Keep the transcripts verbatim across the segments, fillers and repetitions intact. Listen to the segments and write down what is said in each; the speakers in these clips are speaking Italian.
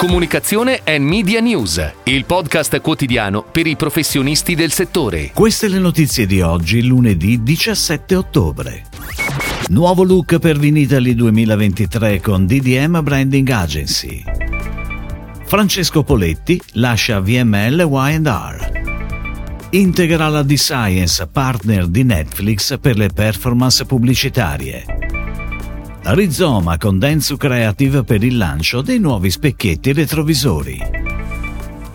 Comunicazione e Media News, il podcast quotidiano per i professionisti del settore. Queste le notizie di oggi, lunedì diciassette ottobre. Nuovo look per Vinitaly duemilaventitré con D D M Branding Agency. Francesco Poletti lascia V M L Y and R. Integral Ad Science, partner di Netflix per le performance pubblicitarie. Rizoma con Dentsu Creative per il lancio dei nuovi specchietti retrovisori.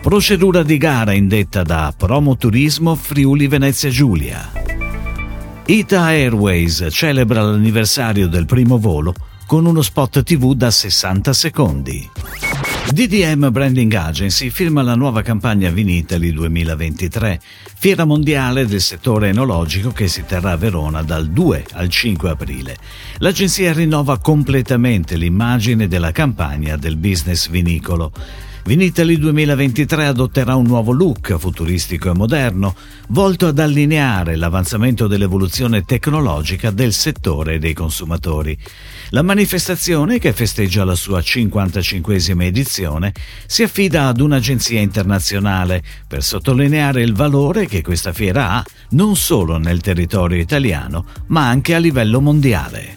Procedura di gara indetta da Promoturismo Friuli Venezia Giulia. I T A Airways celebra l'anniversario del primo volo con uno spot tivù da sessanta secondi. D D M Branding Agency firma la nuova campagna Vinitaly duemilaventitré, fiera mondiale del settore enologico che si terrà a Verona dal due al cinque aprile. L'agenzia rinnova completamente l'immagine della campagna del business vinicolo. Vinitaly duemilaventitré adotterà un nuovo look futuristico e moderno, volto ad allineare l'avanzamento dell'evoluzione tecnologica del settore e dei consumatori. La manifestazione, che festeggia la sua cinquantacinquesima edizione, si affida ad un'agenzia internazionale per sottolineare il valore che questa fiera ha non solo nel territorio italiano, ma anche a livello mondiale.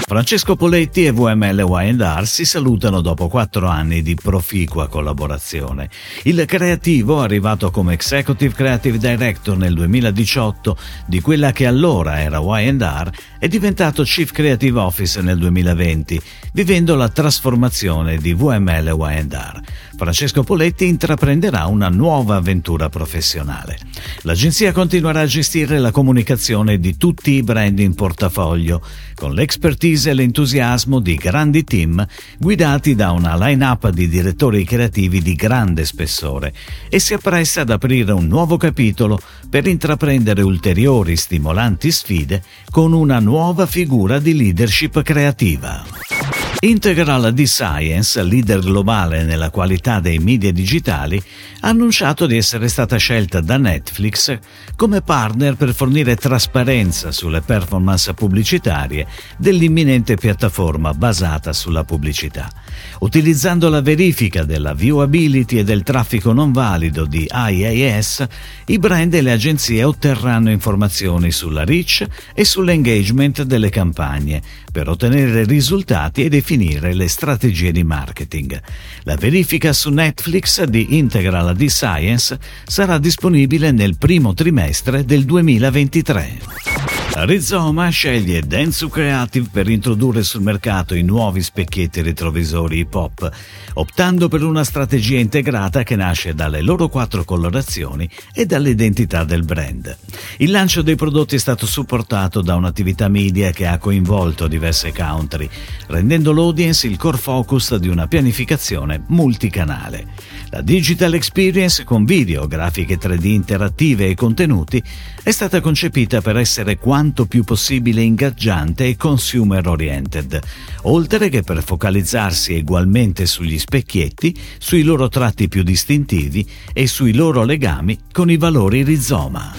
Francesco Poletti e V M L Y and R si salutano dopo quattro anni di proficua collaborazione. Il creativo, arrivato come Executive Creative Director nel duemiladiciotto di quella che allora era Y and R, è diventato Chief Creative Officer nel duemilaventi, vivendo la trasformazione di V M L Y and R. Francesco Poletti intraprenderà una nuova avventura professionale. L'agenzia continuerà a gestire la comunicazione di tutti i brand in portafoglio, con l'expertise e l'entusiasmo di grandi team guidati da una line-up di direttori creativi di grande spessore, e si appresta ad aprire un nuovo capitolo per intraprendere ulteriori stimolanti sfide con una nuova figura di leadership creativa. Integral Ad Science, leader globale nella qualità dei media digitali, ha annunciato di essere stata scelta da Netflix come partner per fornire trasparenza sulle performance pubblicitarie dell'imminente piattaforma basata sulla pubblicità. Utilizzando la verifica della viewability e del traffico non valido di I A S, i brand e le agenzie otterranno informazioni sulla reach e sull'engagement delle campagne per ottenere risultati ed definire le strategie di marketing. La verifica su Netflix di Integral Ad Science sarà disponibile nel primo trimestre del duemilaventitré. Rizoma sceglie Dentsu Creative per introdurre sul mercato i nuovi specchietti retrovisori hip-hop, optando per una strategia integrata che nasce dalle loro quattro colorazioni e dall'identità del brand. Il lancio dei prodotti è stato supportato da un'attività media che ha coinvolto diverse country, rendendo l'audience il core focus di una pianificazione multicanale. La digital experience con video, grafiche tre D interattive e contenuti è stata concepita per essere quanto più possibile ingaggiante e consumer oriented, oltre che per focalizzarsi ugualmente sugli specchietti, sui loro tratti più distintivi e sui loro legami con i valori Rizoma.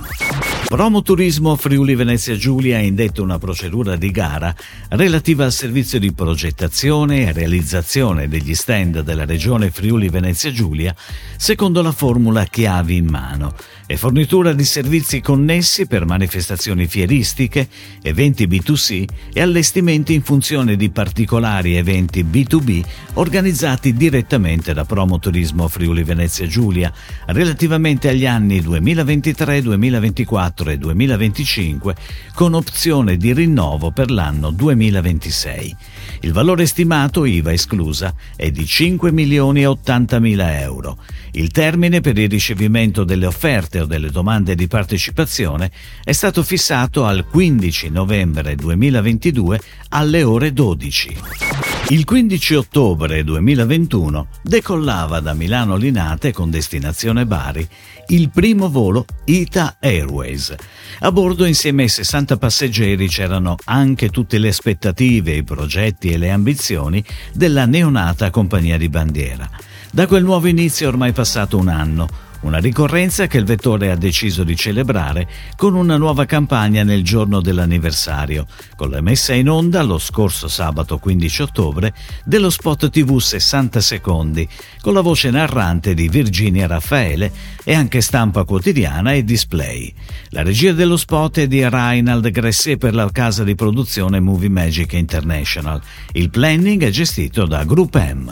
Promoturismo Friuli Venezia Giulia ha indetto una procedura di gara relativa al servizio di progettazione e realizzazione degli stand della regione Friuli Venezia Giulia secondo la formula chiavi in mano e fornitura di servizi connessi per manifestazioni fieristiche, eventi B due C e allestimenti in funzione di particolari eventi B due B organizzati direttamente da Promoturismo Friuli Venezia Giulia relativamente agli anni duemilaventitré duemilaventiquattro e duemilaventicinque, con opzione di rinnovo per l'anno duemilaventisei. Il valore stimato, I V A esclusa, è di cinque milioni e ottantamila euro. Il termine per il ricevimento delle offerte o delle domande di partecipazione è stato fissato al quindici novembre duemilaventidue alle ore dodici. Il quindici ottobre duemilaventuno decollava da Milano Linate con destinazione Bari il primo volo I T A Airways. A bordo, insieme ai sessanta passeggeri, c'erano anche tutte le aspettative, i progetti e le ambizioni della neonata compagnia di bandiera. Da quel nuovo inizio è ormai passato un anno, Una ricorrenza che il vettore ha deciso di celebrare con una nuova campagna nel giorno dell'anniversario, con la messa in onda lo scorso sabato quindici ottobre dello spot tivù sessanta secondi, con la voce narrante di Virginia Raffaele e anche stampa quotidiana e display. La regia dello spot è di Reinald Gresset per la casa di produzione Movie Magic International. Il planning è gestito da Group M.